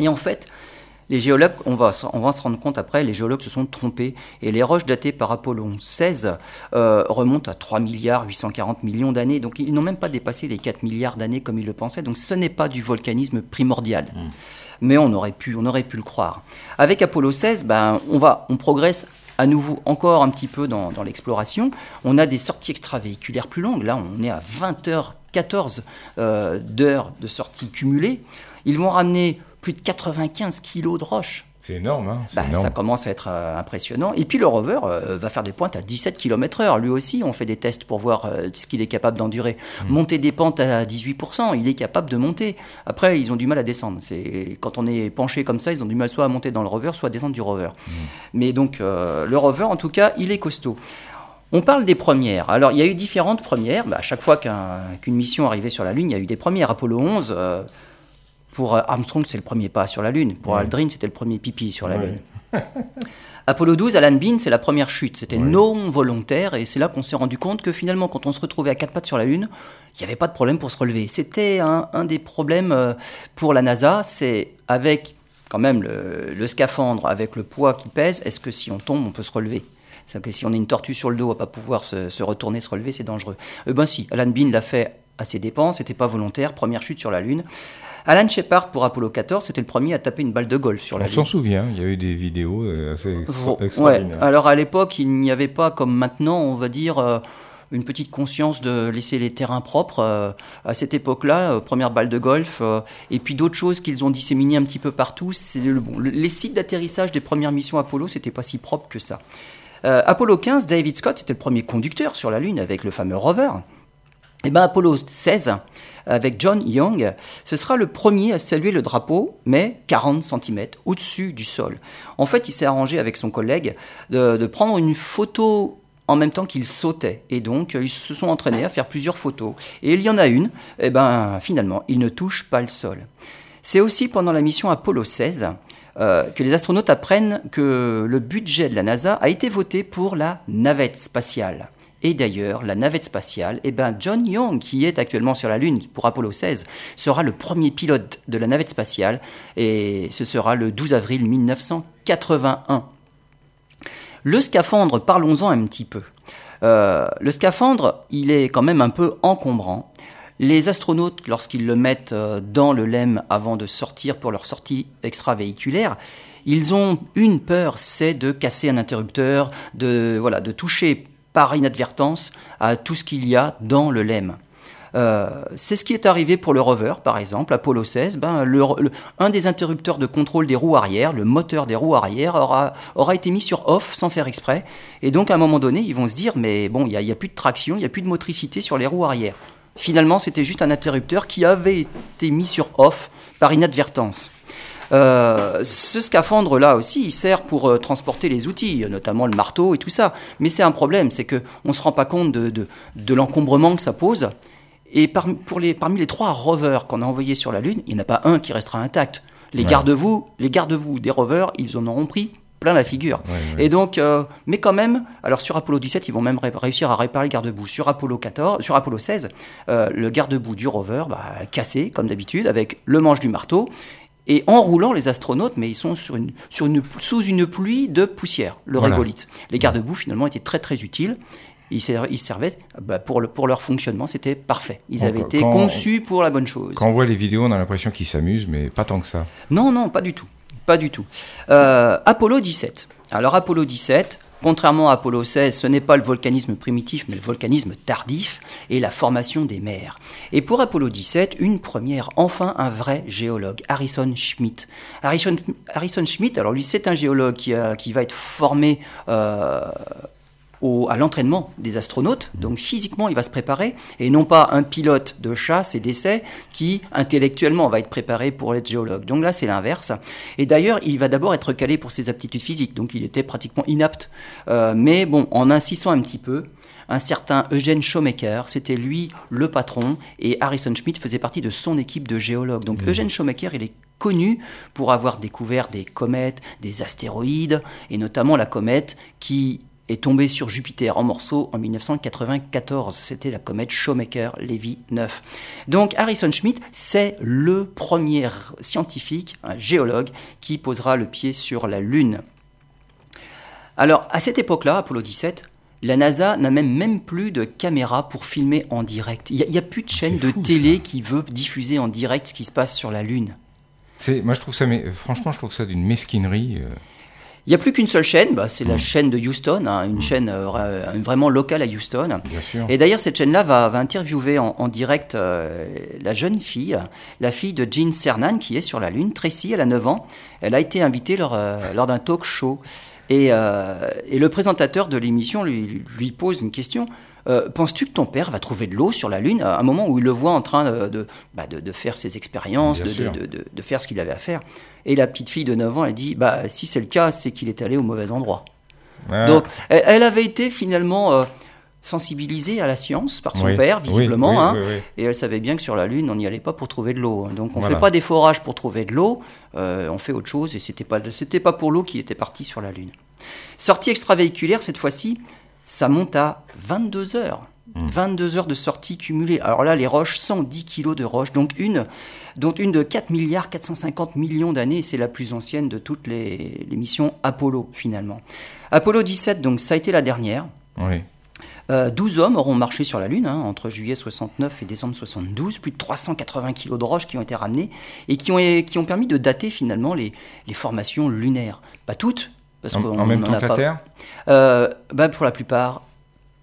Et en fait, les géologues, on va se rendre compte après, les géologues se sont trompés. Et les roches datées par Apollo 16 remontent à 3,840 milliards d'années. Donc ils n'ont même pas dépassé les 4 milliards d'années comme ils le pensaient. Donc ce n'est pas du volcanisme primordial. Mais on aurait pu le croire. Avec Apollo 16, on progresse à nouveau encore un petit peu dans l'exploration. On a des sorties extravéhiculaires plus longues. Là, on est à 20h14 d'heures de sorties cumulées. Ils vont ramener plus de 95 kilos de roches. C'est énorme, hein, énorme. Ça commence à être impressionnant. Et puis le rover va faire des pointes à 17 km/h. Lui aussi, on fait des tests pour voir ce qu'il est capable d'endurer. Monter des pentes à 18%, il est capable de monter. Après, ils ont du mal à descendre. Quand on est penché comme ça, ils ont du mal soit à monter dans le rover, soit à descendre du rover. Mais donc, le rover, en tout cas, il est costaud. On parle des premières. Alors, il y a eu différentes premières. À chaque fois qu'une mission arrivait sur la Lune, il y a eu des premières. Apollo 11... pour Armstrong, c'est le premier pas sur la Lune. Pour Aldrin, c'était le premier pipi sur la Lune. Apollo 12, Alan Bean, c'est la première chute. C'était non volontaire et c'est là qu'on s'est rendu compte que finalement, quand on se retrouvait à quatre pattes sur la Lune, il n'y avait pas de problème pour se relever. C'était un des problèmes pour la NASA. C'est avec quand même le scaphandre, avec le poids qui pèse, est-ce que si on tombe, on peut se relever ? C'est-à-dire que si on a une tortue sur le dos, on ne va pas pouvoir se retourner, se relever, c'est dangereux. Eh bien si, Alan Bean l'a fait à ses dépens, c'était pas volontaire, première chute sur la Lune. Alan Shepard, pour Apollo 14, c'était le premier à taper une balle de golf sur la Lune. On s'en souvient, il y a eu des vidéos assez extraordinaires. Ouais. Alors à l'époque, il n'y avait pas, comme maintenant, on va dire, une petite conscience de laisser les terrains propres. À cette époque-là, première balle de golf, et puis d'autres choses qu'ils ont disséminées un petit peu partout. Les sites d'atterrissage des premières missions Apollo, c'était pas si propre que ça. Apollo 15, David Scott, c'était le premier conducteur sur la Lune avec le fameux rover. Et bien Apollo 16... avec John Young, ce sera le premier à saluer le drapeau, mais 40 cm au-dessus du sol. En fait, il s'est arrangé avec son collègue de prendre une photo en même temps qu'il sautait. Et donc, ils se sont entraînés à faire plusieurs photos. Et il y en a une, et ben finalement, il ne touche pas le sol. C'est aussi pendant la mission Apollo 16 que les astronautes apprennent que le budget de la NASA a été voté pour la navette spatiale. Et d'ailleurs, la navette spatiale, John Young, qui est actuellement sur la Lune pour Apollo 16, sera le premier pilote de la navette spatiale, et ce sera le 12 avril 1981. Le scaphandre, parlons-en un petit peu. Le scaphandre, il est quand même un peu encombrant. Les astronautes, lorsqu'ils le mettent dans le LEM avant de sortir pour leur sortie extravéhiculaire, ils ont une peur, c'est de casser un interrupteur, de toucher par inadvertance à tout ce qu'il y a dans le LEM. C'est ce qui est arrivé pour le rover, par exemple, Apollo 16. Un des interrupteurs de contrôle des roues arrière, le moteur des roues arrière, aura été mis sur off sans faire exprès. Et donc, à un moment donné, ils vont se dire, mais bon, il n'y a plus de traction, il n'y a plus de motricité sur les roues arrière. Finalement, c'était juste un interrupteur qui avait été mis sur off par inadvertance. Ce scaphandre-là aussi, il sert pour transporter les outils, notamment le marteau et tout ça. Mais c'est un problème, c'est qu'on ne se rend pas compte de l'encombrement que ça pose. Et parmi les 3 rovers qu'on a envoyés sur la Lune, il n'y en a pas un qui restera intact. Les garde-vous des rovers, ils en auront pris plein la figure. Ouais. Et donc, mais quand même, alors sur Apollo 17, ils vont même réussir à réparer le garde-boue. Sur Apollo 16, le garde-boue du rover, cassé comme d'habitude, avec le manche du marteau. Et en roulant, les astronautes, mais ils sont sous une pluie de poussière, régolithe. Les garde-boue, finalement, étaient très, très utiles. Ils servaient pour leur fonctionnement, c'était parfait. Ils avaient été conçus pour la bonne chose. Quand on voit les vidéos, on a l'impression qu'ils s'amusent, mais pas tant que ça. Non, pas du tout. Pas du tout. Apollo 17. Alors, Apollo 17... Contrairement à Apollo 16, ce n'est pas le volcanisme primitif, mais le volcanisme tardif et la formation des mers. Et pour Apollo 17, une première, enfin un vrai géologue, Harrison Schmitt. Harrison Schmitt, alors lui, c'est un géologue qui va être formé à l'entraînement des astronautes. Donc physiquement, il va se préparer, et non pas un pilote de chasse et d'essai qui, intellectuellement, va être préparé pour être géologue. Donc là, c'est l'inverse. Et d'ailleurs, il va d'abord être calé pour ses aptitudes physiques, donc il était pratiquement inapte. Mais bon, en insistant un petit peu, un certain Eugène Shoemaker, c'était lui le patron, et Harrison Schmitt faisait partie de son équipe de géologues. Donc Eugène Shoemaker, il est connu pour avoir découvert des comètes, des astéroïdes, et notamment la comète qui est tombée sur Jupiter en morceaux en 1994. C'était la comète Shoemaker-Levy 9. Donc Harrison Schmitt, c'est le premier scientifique, un géologue, qui posera le pied sur la Lune. Alors, à cette époque-là, Apollo 17, la NASA n'a même plus de caméra pour filmer en direct. Il n'y a plus de chaîne de télé qui veut diffuser en direct ce qui se passe sur la Lune. Moi, je trouve ça, mais franchement, je trouve ça d'une mesquinerie. Il n'y a plus qu'une seule chaîne, c'est la chaîne de Houston, une chaîne vraiment locale à Houston. Bien sûr. Et d'ailleurs, cette chaîne-là va interviewer en direct la jeune fille, la fille de Gene Cernan, qui est sur la Lune. Tracy, elle a 9 ans. Elle a été invitée lors d'un talk show. Et le présentateur de l'émission lui pose une question. Penses-tu que ton père va trouver de l'eau sur la Lune à un moment où il le voit en train de faire ses expériences, de faire ce qu'il avait à faire? Et la petite fille de 9 ans, elle dit, si c'est le cas, c'est qu'il est allé au mauvais endroit. Ouais. Donc, elle avait été finalement sensibilisée à la science par son père, visiblement. Oui. Et elle savait bien que sur la Lune, on n'y allait pas pour trouver de l'eau. Donc, on ne fait pas des forages pour trouver de l'eau, on fait autre chose. Et ce n'était pas pour l'eau qui était partie sur la Lune. Sortie extravéhiculaire, cette fois-ci, ça monte à 22 heures. 22 heures de sortie cumulée. Alors là, les roches, 110 kilos de roches, dont une de 4,450 milliards d'années, c'est la plus ancienne de toutes les missions Apollo, finalement. Apollo 17, donc, ça a été la dernière. Oui. 12 hommes auront marché sur la Lune, entre juillet 69 et décembre 72, plus de 380 kilos de roches qui ont été ramenées et qui ont permis de dater, finalement, les formations lunaires. Pas toutes, parce qu'on en même temps que la Terre ? Pour la plupart...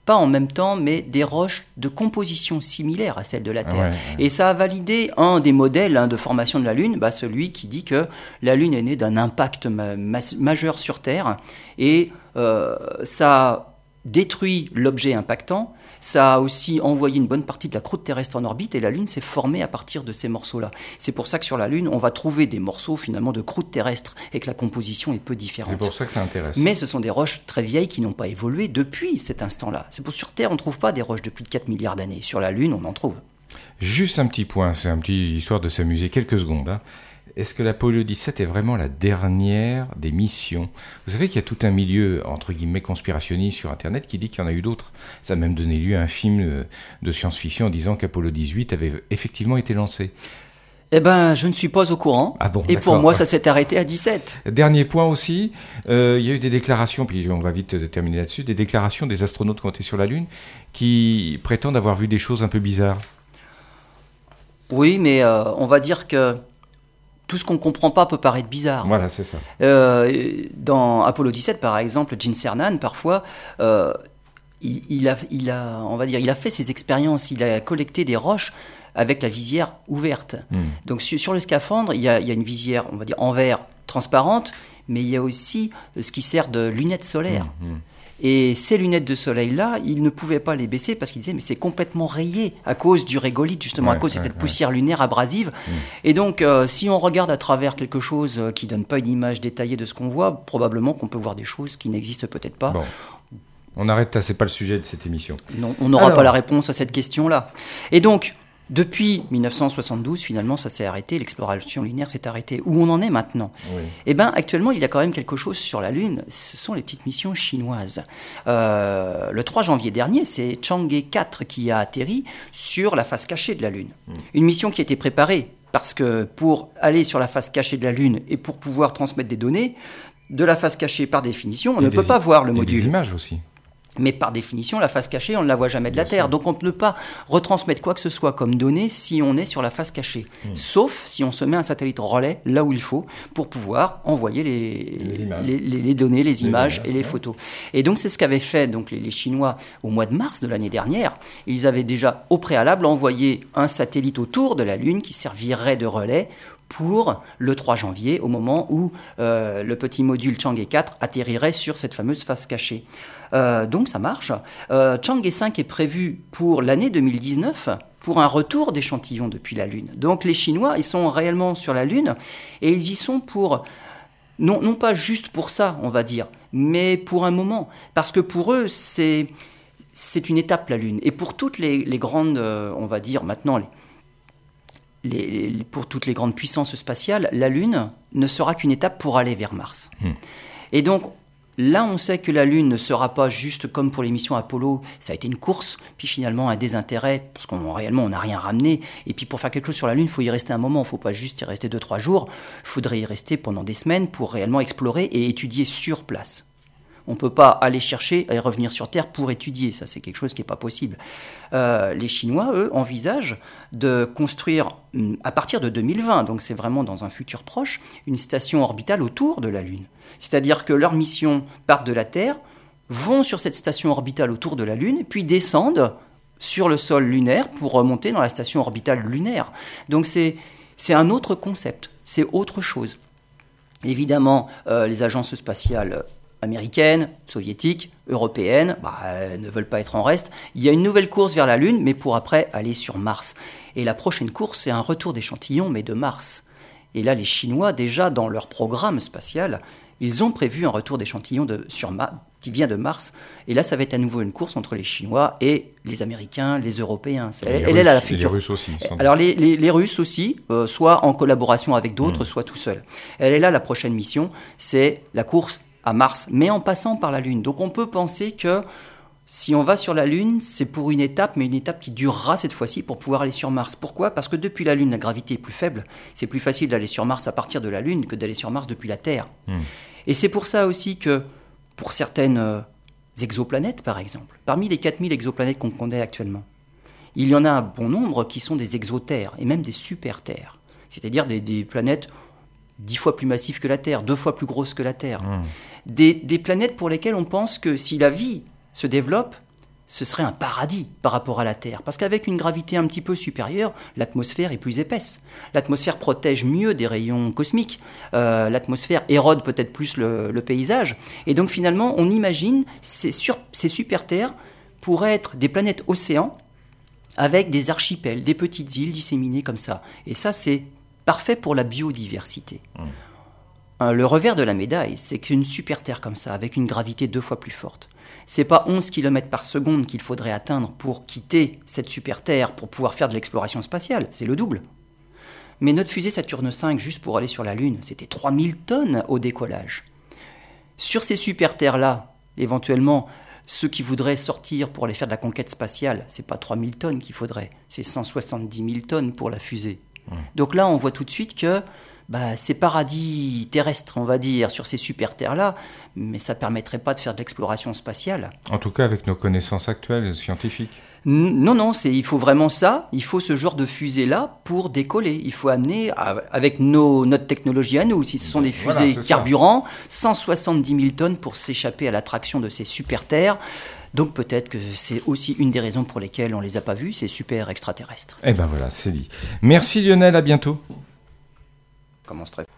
pas en même temps, mais des roches de composition similaire à celle de la Terre. Et ça a validé un des modèles de formation de la Lune, celui qui dit que la Lune est née d'un impact majeur sur Terre, et ça a détruit l'objet impactant, ça a aussi envoyé une bonne partie de la croûte terrestre en orbite, et la Lune s'est formée à partir de ces morceaux-là. C'est pour ça que sur la Lune, on va trouver des morceaux finalement de croûte terrestre, et que la composition est peu différente. C'est pour ça que ça intéresse. Mais ce sont des roches très vieilles qui n'ont pas évolué depuis cet instant-là. Sur Terre, on ne trouve pas des roches de plus de 4 milliards d'années. Sur la Lune, on en trouve. Juste un petit point, c'est un petit histoire de s'amuser quelques secondes. Est-ce que l'Apollo 17 est vraiment la dernière des missions ? Vous savez qu'il y a tout un milieu, entre guillemets, conspirationniste sur Internet qui dit qu'il y en a eu d'autres. Ça a même donné lieu à un film de science-fiction en disant qu'Apollo 18 avait effectivement été lancé. Eh bien, je ne suis pas au courant. Ah bon, et pour moi, ça s'est arrêté à 17. Dernier point aussi, il y a eu des déclarations, puis on va vite terminer là-dessus, des déclarations des astronautes qui ont été sur la Lune qui prétendent avoir vu des choses un peu bizarres. Oui, mais on va dire que tout ce qu'on ne comprend pas peut paraître bizarre. Voilà, c'est ça. Dans Apollo 17, par exemple, Gene Cernan, parfois, il a fait ses expériences, il a collecté des roches avec la visière ouverte. Donc sur le scaphandre, il y a une visière, on va dire, en verre transparente, mais il y a aussi ce qui sert de lunettes solaires. Et ces lunettes de soleil-là, il ne pouvait pas les baisser parce qu'il disait « mais c'est complètement rayé à cause du régolithe, justement, à cause de cette poussière lunaire abrasive. » Et donc, si on regarde à travers quelque chose qui ne donne pas une image détaillée de ce qu'on voit, probablement qu'on peut voir des choses qui n'existent peut-être pas. Bon. On arrête là, ce n'est pas le sujet de cette émission. Non, on n'aura pas la réponse à cette question-là. Et donc, depuis 1972, finalement, ça s'est arrêté, l'exploration lunaire s'est arrêtée. Où on en est maintenant ? Oui. Eh bien, actuellement, il y a quand même quelque chose sur la Lune, ce sont les petites missions chinoises. Le 3 janvier dernier, c'est Chang'e 4 qui a atterri sur la face cachée de la Lune. Une mission qui a été préparée, parce que pour aller sur la face cachée de la Lune et pour pouvoir transmettre des données, de la face cachée, par définition, on ne peut pas voir le module. Et des images aussi. Mais par définition, la face cachée, on ne la voit jamais de la Terre. Donc on ne peut pas retransmettre quoi que ce soit comme données si on est sur la face cachée. Sauf si on se met un satellite relais là où il faut pour pouvoir envoyer les données, les images et les photos. Et donc c'est ce qu'avaient fait les Chinois au mois de mars de l'année dernière. Ils avaient déjà au préalable envoyé un satellite autour de la Lune qui servirait de relais pour le 3 janvier, au moment où le petit module Chang'e 4 atterrirait sur cette fameuse face cachée. Donc ça marche. Chang'e 5 est prévu pour l'année 2019 pour un retour d'échantillons depuis la Lune. Donc les Chinois, ils sont réellement sur la Lune et ils y sont pour... Non pas juste pour ça, on va dire, mais pour un moment. Parce que pour eux, c'est une étape, la Lune. Et pour toutes les grandes, on va dire maintenant... pour toutes les grandes puissances spatiales, la Lune ne sera qu'une étape pour aller vers Mars. Et donc, Là, on sait que la Lune ne sera pas juste comme pour les missions Apollo. Ça a été une course, puis finalement un désintérêt, parce qu'on réellement, on n'a rien ramené. Et puis pour faire quelque chose sur la Lune, il faut y rester un moment. Il ne faut pas juste y rester 2-3 jours. Il faudrait y rester pendant des semaines pour réellement explorer et étudier sur place. On ne peut pas aller chercher et revenir sur Terre pour étudier. Ça, c'est quelque chose qui n'est pas possible. Les Chinois, eux, envisagent de construire, à partir de 2020, donc c'est vraiment dans un futur proche, une station orbitale autour de la Lune. C'est-à-dire que leurs missions partent de la Terre, vont sur cette station orbitale autour de la Lune, puis descendent sur le sol lunaire pour remonter dans la station orbitale lunaire. Donc c'est un autre concept, c'est autre chose. Évidemment, les agences spatiales américaines, soviétiques, européennes, ne veulent pas être en reste. Il y a une nouvelle course vers la Lune, mais pour après aller sur Mars. Et la prochaine course, c'est un retour d'échantillons, mais de Mars. Et là, les Chinois, déjà dans leur programme spatial, ils ont prévu un retour d'échantillons qui vient de Mars. Et là, ça va être à nouveau une course entre les Chinois et les Américains, les Européens. Elle est là la future. Et les Russes aussi. Alors les Russes aussi, soit en collaboration avec d'autres, soit tout seuls. Elle est là la prochaine mission, c'est la course à Mars, mais en passant par la Lune. Donc on peut penser que si on va sur la Lune, c'est pour une étape, mais une étape qui durera cette fois-ci pour pouvoir aller sur Mars. Pourquoi ? Parce que depuis la Lune, la gravité est plus faible. C'est plus facile d'aller sur Mars à partir de la Lune que d'aller sur Mars depuis la Terre. Et c'est pour ça aussi que, pour certaines exoplanètes par exemple, parmi les 4000 exoplanètes qu'on connaît actuellement, il y en a un bon nombre qui sont des exoterres, et même des super-terres, c'est-à-dire des planètes 10 fois plus massives que la Terre, 2 fois plus grosses que la Terre. Des planètes pour lesquelles on pense que si la vie se développe, ce serait un paradis par rapport à la Terre. Parce qu'avec une gravité un petit peu supérieure, l'atmosphère est plus épaisse. L'atmosphère protège mieux des rayons cosmiques. L'atmosphère érode peut-être plus le paysage. Et donc finalement, on imagine ces super-terres pourraient être des planètes océans avec des archipels, des petites îles disséminées comme ça. Et ça, c'est parfait pour la biodiversité. Le revers de la médaille, c'est qu'une super-terre comme ça, avec une gravité 2 fois plus forte, c'est pas 11 km par seconde qu'il faudrait atteindre pour quitter cette super-terre, pour pouvoir faire de l'exploration spatiale, c'est le double. Mais notre fusée Saturne V, juste pour aller sur la Lune, c'était 3000 tonnes au décollage. Sur ces super-terres-là, éventuellement, ceux qui voudraient sortir pour aller faire de la conquête spatiale, c'est pas 3000 tonnes qu'il faudrait, c'est 170 000 tonnes pour la fusée. Donc là, on voit tout de suite que ces paradis terrestres, on va dire, sur ces super-terres-là, mais ça ne permettrait pas de faire de l'exploration spatiale. En tout cas, avec nos connaissances actuelles scientifiques. Non, il faut vraiment ça, il faut ce genre de fusée-là pour décoller. Il faut amener, avec notre technologie à nous, si ce sont des fusées carburant, 170 000 tonnes pour s'échapper à l'attraction de ces super-terres. Donc peut-être que c'est aussi une des raisons pour lesquelles on ne les a pas vus, ces super extraterrestres. Et ben voilà, c'est dit. Merci Lionel, à bientôt. Comment on se traite ?